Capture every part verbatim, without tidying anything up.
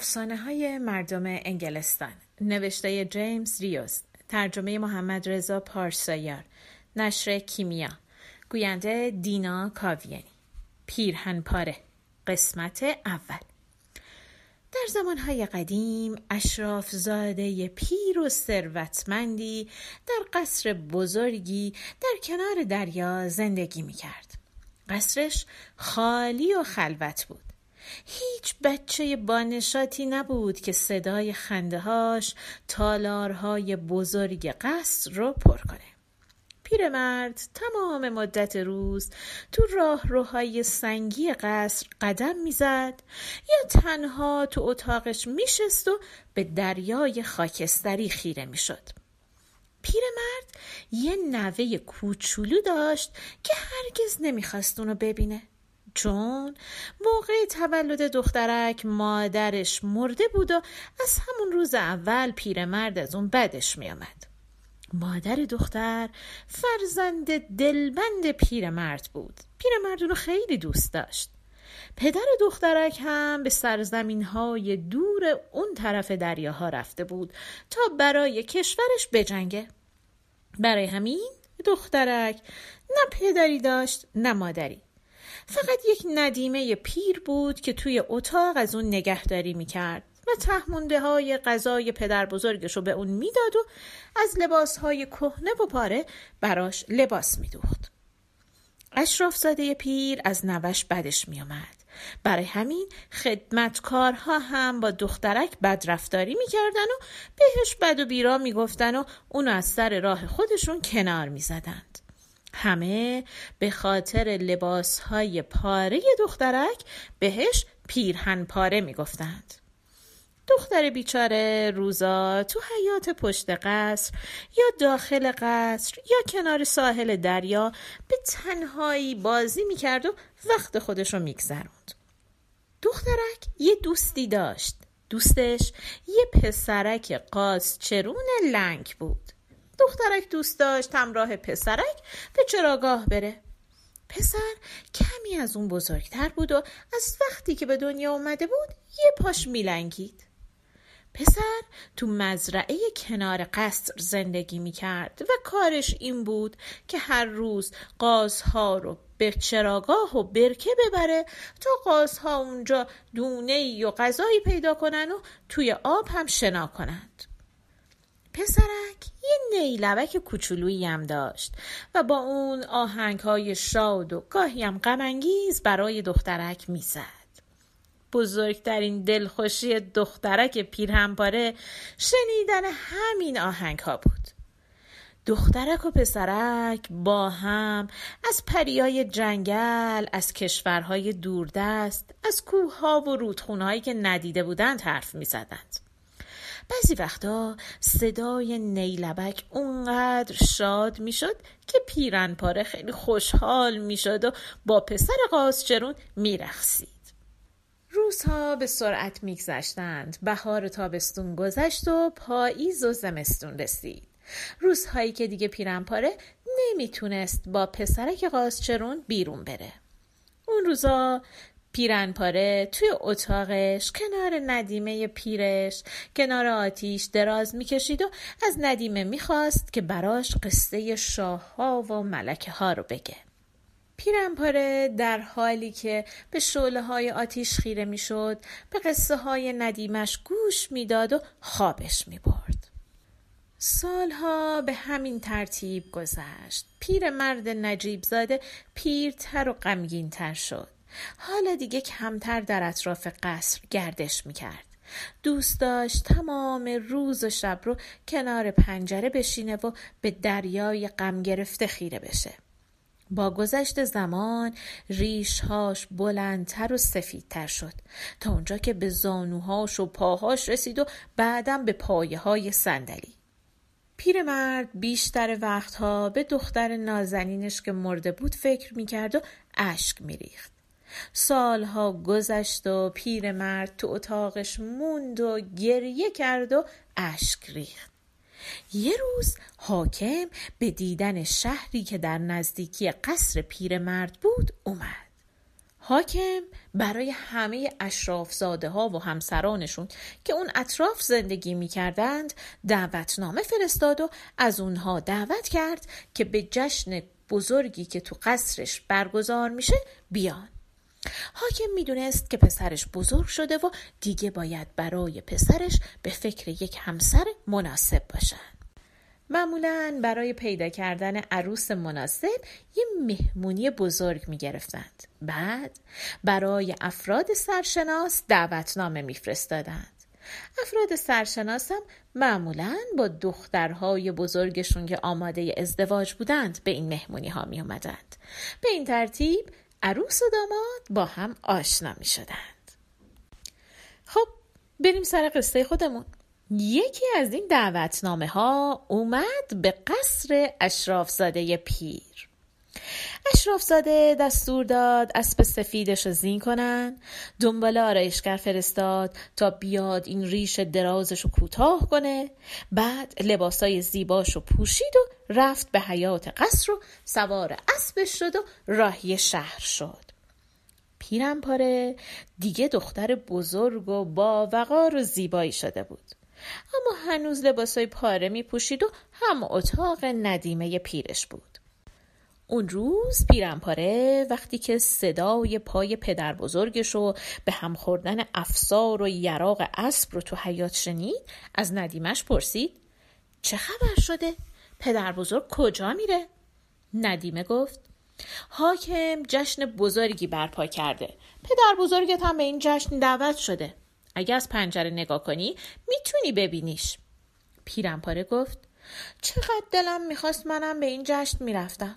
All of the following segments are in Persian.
افسانه‌های مردم انگلستان، نوشته جیمز ریوز، ترجمه محمد رضا پارسایار، نشر کیمیا، گوینده دینا کاویانی. پیرهنپاره، قسمت اول. در زمانهای قدیم اشراف زاده پیر و ثروتمندی در قصر بزرگی در کنار دریا زندگی می‌کرد. قصرش خالی و خلوت بود. هیچ بچه بانشاتی نبود که صدای خنده‌هاش تالارهای بزرگ قصر رو پر کنه. پیرمرد تمام مدت روز تو راهروهای سنگی قصر قدم میزد یا تنها تو اتاقش میشست و به دریای خاکستری خیره میشد. پیرمرد یه نوه کوچولو داشت که هرگز نمیخواست اونو ببینه، چون موقع تولد دخترک مادرش مرده بود و از همون روز اول پیرمرد از اون بدش میامد. مادر دختر فرزند دلبند پیرمرد بود. پیرمرد اونو خیلی دوست داشت. پدر دخترک هم به سرزمین‌های دور اون طرف دریاها رفته بود تا برای کشورش بجنگه. برای همین دخترک نه پدری داشت نه مادری. فقط یک ندیمه پیر بود که توی اتاق از اون نگهداری میکرد و تهمونده های غذای پدر بزرگش رو به اون میداد و از لباس های کهنه و پاره براش لباس میدوخت. اشراف زاده پیر از نوش بدش میومد. برای همین خدمتکارها هم با دخترک بدرفتاری میکردن و بهش بد و بیرا میگفتن و اونو از سر راه خودشون کنار میزدند. همه به خاطر لباس‌های پاره دخترک بهش پیرهنپاره می‌گفتند. دختر بیچاره روزا تو حیاط پشت قصر یا داخل قصر یا کنار ساحل دریا به تنهایی بازی می‌کرد و وقت خودش رو می‌گذروند. دخترک یه دوستی داشت. دوستش یه پسرک قاز چرون لنگ بود. دخترک دوست داشت همراه پسرک به چراگاه بره. پسر کمی از اون بزرگتر بود و از وقتی که به دنیا اومده بود یه پاش میلنگید. پسر تو مزرعه کنار قصر زندگی میکرد و کارش این بود که هر روز قازها رو به چراگاه و برکه ببره تا قازها اونجا دونه‌ای و غذایی پیدا کنن و توی آب هم شنا کنند. پسرک یه نیلبک کوچولویی هم داشت و با اون آهنگ‌های شاد و گاهی هم غم‌انگیز برای دخترک میزد. بزرگترین دلخوشی دخترک پیرهنپاره شنیدن همین آهنگ‌ها بود. دخترک و پسرک با هم از پریای جنگل، از کشورهای دوردست، از کوه‌ها و رودخونه‌هایی که ندیده بودند حرف میزدند. بعضی وقتا صدای نیلبک اونقدر شاد می شد که پیرهنپاره خیلی خوشحال می شد و با پسر قازچرون می رقصید. روزها به سرعت می گذشتند. بهار و تابستون گذشت و پاییز و زمستون رسید. روزهایی که دیگه پیرهنپاره نمی تونست با پسرک قازچرون بیرون بره. اون روزا پیرهنپاره توی اتاقش کنار ندیمه پیرش کنار آتیش دراز میکشید و از ندیمه میخواست که براش قصه شاه ها و ملکه ها رو بگه. پیرهنپاره در حالی که به شعله های آتیش خیره میشد به قصه های ندیمش گوش میداد و خوابش میبرد. سالها به همین ترتیب گذشت. پیرمرد نجیب زاده پیرتر و غمگین‌تر شد. حالا دیگه کمتر در اطراف قصر گردش میکرد. دوست داشت تمام روز و شب رو کنار پنجره بشینه و به دریای غم گرفته خیره بشه. با گذشت زمان ریشهاش بلندتر و سفیدتر شد تا اونجا که به زانوهاش و پاهاش رسید و بعدم به پایه های صندلی. پیرمرد بیشتر وقتها به دختر نازنینش که مرده بود فکر میکرد و اشک میریخت. سالها گذشت و پیرمرد تو اتاقش موند و گریه کرد و اشک ریخت. یه روز حاکم به دیدن شهری که در نزدیکی قصر پیرمرد بود اومد. حاکم برای همه اشرافزاده ها و همسرانشون که اون اطراف زندگی می کردند دعوتنامه فرستاد و از اونها دعوت کرد که به جشن بزرگی که تو قصرش برگزار میشه بیان. حاکم می دونست که پسرش بزرگ شده و دیگه باید برای پسرش به فکر یک همسر مناسب باشن. معمولاً برای پیدا کردن عروس مناسب یه مهمونی بزرگ می گرفتند. بعد برای افراد سرشناس دعوتنامه می فرستادند. افراد سرشناس هم معمولاً با دخترهای بزرگشون که آماده ازدواج بودند به این مهمونی ها می آمدند. به این ترتیب عروس و داماد با هم آشنا می شدند. خب بریم سر قصه خودمون. یکی از این دعوتنامه ها اومد به قصر اشرافزاده پیر. اشرافزاده دستور داد اسب سفیدش رو زین کنن، دنبال آرایشگر فرستاد تا بیاد این ریش درازش رو کوتاه کنه. بعد لباسای زیباش رو پوشید و رفت به حیاط قصر و سوار اسبش شد و راهی شهر شد. پیرهنپاره دیگه دختر بزرگ و با وقار و زیبایی شده بود، اما هنوز لباسای پاره می پوشید و هم اتاق ندیمه پیرش بود. اون روز پیرهنپاره وقتی که صدای پای پدر بزرگش و به هم خوردن افسار و یراق اسب رو تو حیاط شنید، از ندیمش پرسید چه خبر شده؟ پدر بزرگ کجا میره؟ ندیمه گفت حاکم جشن بزرگی برپا کرده، پدر بزرگت هم به این جشن دعوت شده، اگه از پنجره نگاه کنی میتونی ببینیش. پیرهنپاره گفت چقدر دلم میخواست منم به این جشن میرفتم.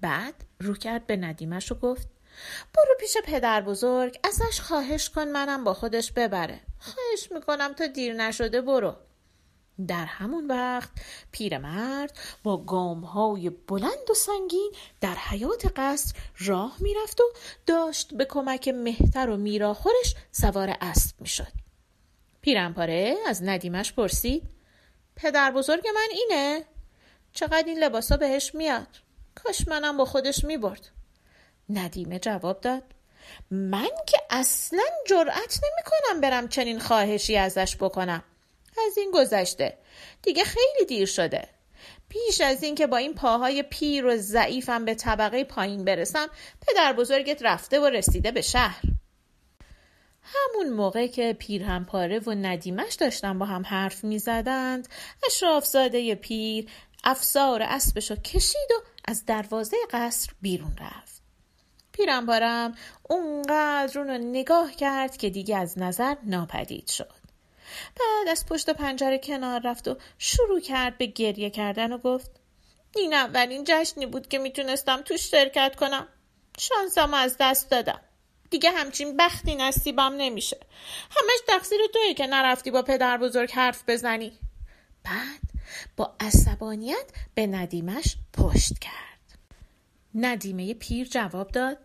بعد رو کرد به ندیمش و گفت برو پیش پدر بزرگ ازش خواهش کن منم با خودش ببره، خواهش میکنم تا دیر نشده برو. در همون وقت پیرمرد با گامهای بلند و سنگین در حیاط قصر راه میرفت و داشت به کمک مهتر و میراخورش سوار اسب میشد. پیرهنپاره از ندیمش پرسید پدر بزرگ من اینه؟ چقدر این لباسا بهش میاد؟ کاش منم با خودش میبرد. ندیمه جواب داد من که اصلاً جرأت نمیکنم برم چنین خواهشی ازش بکنم، از این گذشته، دیگه خیلی دیر شده. پیش از این که با این پاهای پیر و ضعیفم به طبقه پایین برسم، پدر بزرگت رفته و رسیده به شهر. همون موقع که پیرهنپاره و ندیمش داشتن با هم حرف می زدند، اشرافزاده پیر افسار اسبشو کشید و از دروازه قصر بیرون رفت. پیرهنپاره‌ام اونقدر اونو نگاه کرد که دیگه از نظر ناپدید شد. بعد از پشت پنجره کنار رفت و شروع کرد به گریه کردن و گفت این اولین جشنی بود که میتونستم توش شرکت کنم، شانسم از دست دادم، دیگه همچین بختی نصیبم نمیشه، همش تقصیر تویی که نرفتی با پدر بزرگ حرف بزنی. بعد با عصبانیت به ندیمش پشت کرد. ندیمه پیر جواب داد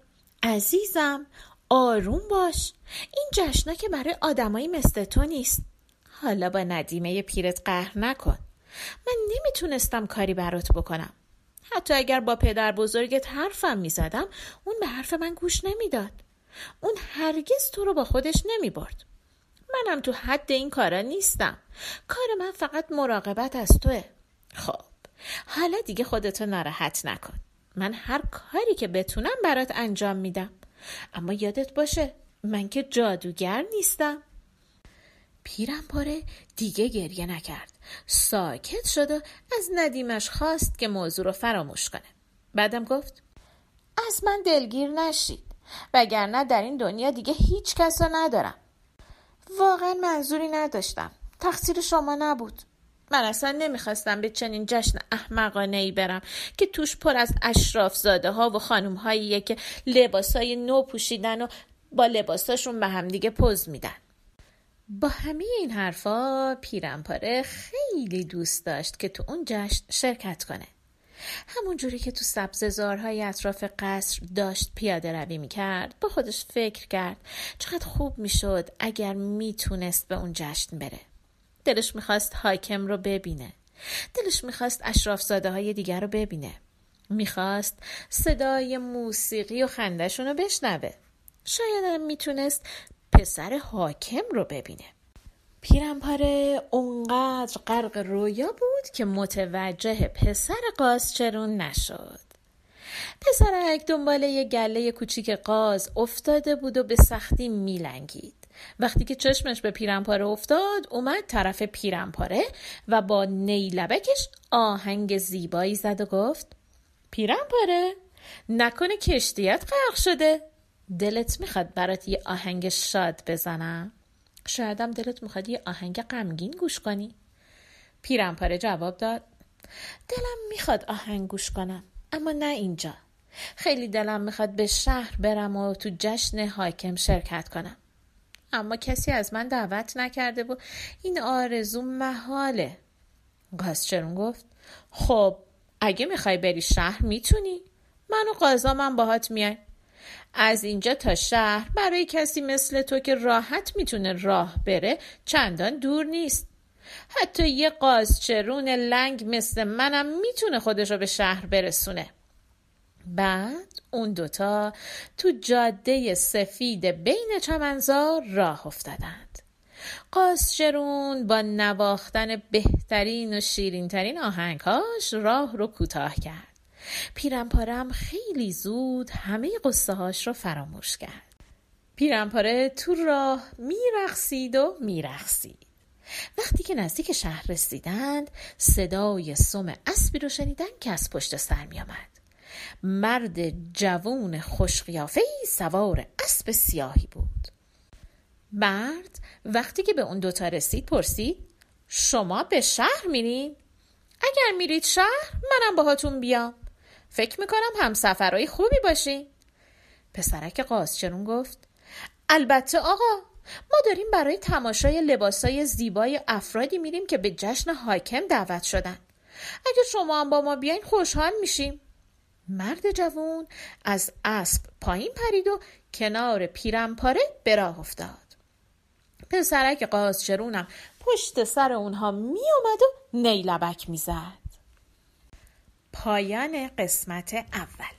عزیزم آروم باش، این جشنا که برای آدمایی مثل تو نیست، حالا با ندیمه پیرت قهر نکن، من نمیتونستم کاری برات بکنم، حتی اگر با پدر بزرگت حرفم میزدم اون به حرف من گوش نمیداد، اون هرگز تو رو با خودش نمیبرد، منم تو حد این کارا نیستم، کار من فقط مراقبت از توه. خب حالا دیگه خودتو ناراحت نکن، من هر کاری که بتونم برات انجام میدم، اما یادت باشه من که جادوگر نیستم. پیرهنپاره دیگه گریه نکرد، ساکت شد و از ندیمش خواست که موضوع رو فراموش کنه. بعدم گفت از من دلگیر نشید، وگرنه در این دنیا دیگه هیچ کس رو ندارم، واقعا منظوری نداشتم، تقصیر شما نبود، من اصلا نمیخواستم به چنین جشن احمقانه‌ای برم که توش پر از اشرافزاده ها و خانم هاییه که لباسای نو پوشیدن و با لباساشون به هم دیگه پوز میدن. با همه این حرفا پیرهنپاره خیلی دوست داشت که تو اون جشن شرکت کنه. همون جوری که تو سبززارهای اطراف قصر داشت پیاده روی میکرد، با خودش فکر کرد چقدر خوب میشد اگر میتونست به اون جشن بره. دلش میخواست حاکم رو ببینه، دلش میخواست اشرافزاده های دیگر رو ببینه، میخواست صدای موسیقی و خندشون رو بشنوه، شایدم میتونست پسر حاکم رو ببینه. پیرهنپاره اونقدر غرق رویا بود که متوجه پسر قاز چرون نشد. پسرک دنباله یه گله کوچیک قاز افتاده بود و به سختی میلنگید. وقتی که چشمش به پیرهنپاره افتاد، اومد طرف پیرهنپاره و با نیلبکش آهنگ زیبایی زد و گفت: پیرهنپاره، نکنه کشتیت غرق شده؟ دلت میخواد برات یه آهنگ شاد بزنم؟ شایدم دلت میخواد یه آهنگ غمگین گوش کنی. پیرهنپاره جواب داد: دلم میخواد آهنگ گوش کنم، اما نه اینجا. خیلی دلم میخواد به شهر برم و تو جشن حاکم شرکت کنم، اما کسی از من دعوت نکرده و این آرزو محاله. قازچرون گفت: خب اگه میخوای بری شهر میتونی، من و قازامم باهات میای. از اینجا تا شهر برای کسی مثل تو که راحت میتونه راه بره چندان دور نیست. حتی یه قازچرون لنگ مثل منم میتونه خودش رو به شهر برسونه. بعد اون دوتا تو جاده سفید بین چمنزار راه افتادند. قازچرون با نواختن بهترین و شیرینترین آهنگاش راه رو کوتاه کرد. پیرهنپاره هم خیلی زود همه قصه هاش رو فراموش کرد. پیرهنپاره تو راه میرقصید و میرقصید. وقتی که نزدیک شهر رسیدند، صدای سم اسبی رو شنیدن که از پشت سر می آمد. مرد جوان خوشقیافه‌ای سوار اسب سیاهی بود. مرد وقتی که به اون دوتا رسید پرسید: شما به شهر میرین؟ اگر میرید شهر منم باهاتون بیام. فکر میکنم همسفرهای خوبی باشین. پسرک قازچرون گفت: البته آقا، ما داریم برای تماشای لباسای زیبای افرادی میریم که به جشن حاکم دعوت شدن. اگه شما هم با ما بیاین خوشحال میشیم. مرد جوان از اسب پایین پرید و کنار پیرهنپاره به راه افتاد. پسرک قازچرونم پشت سر اونها می اومد و نیلبک می زد. پایان قسمت اول.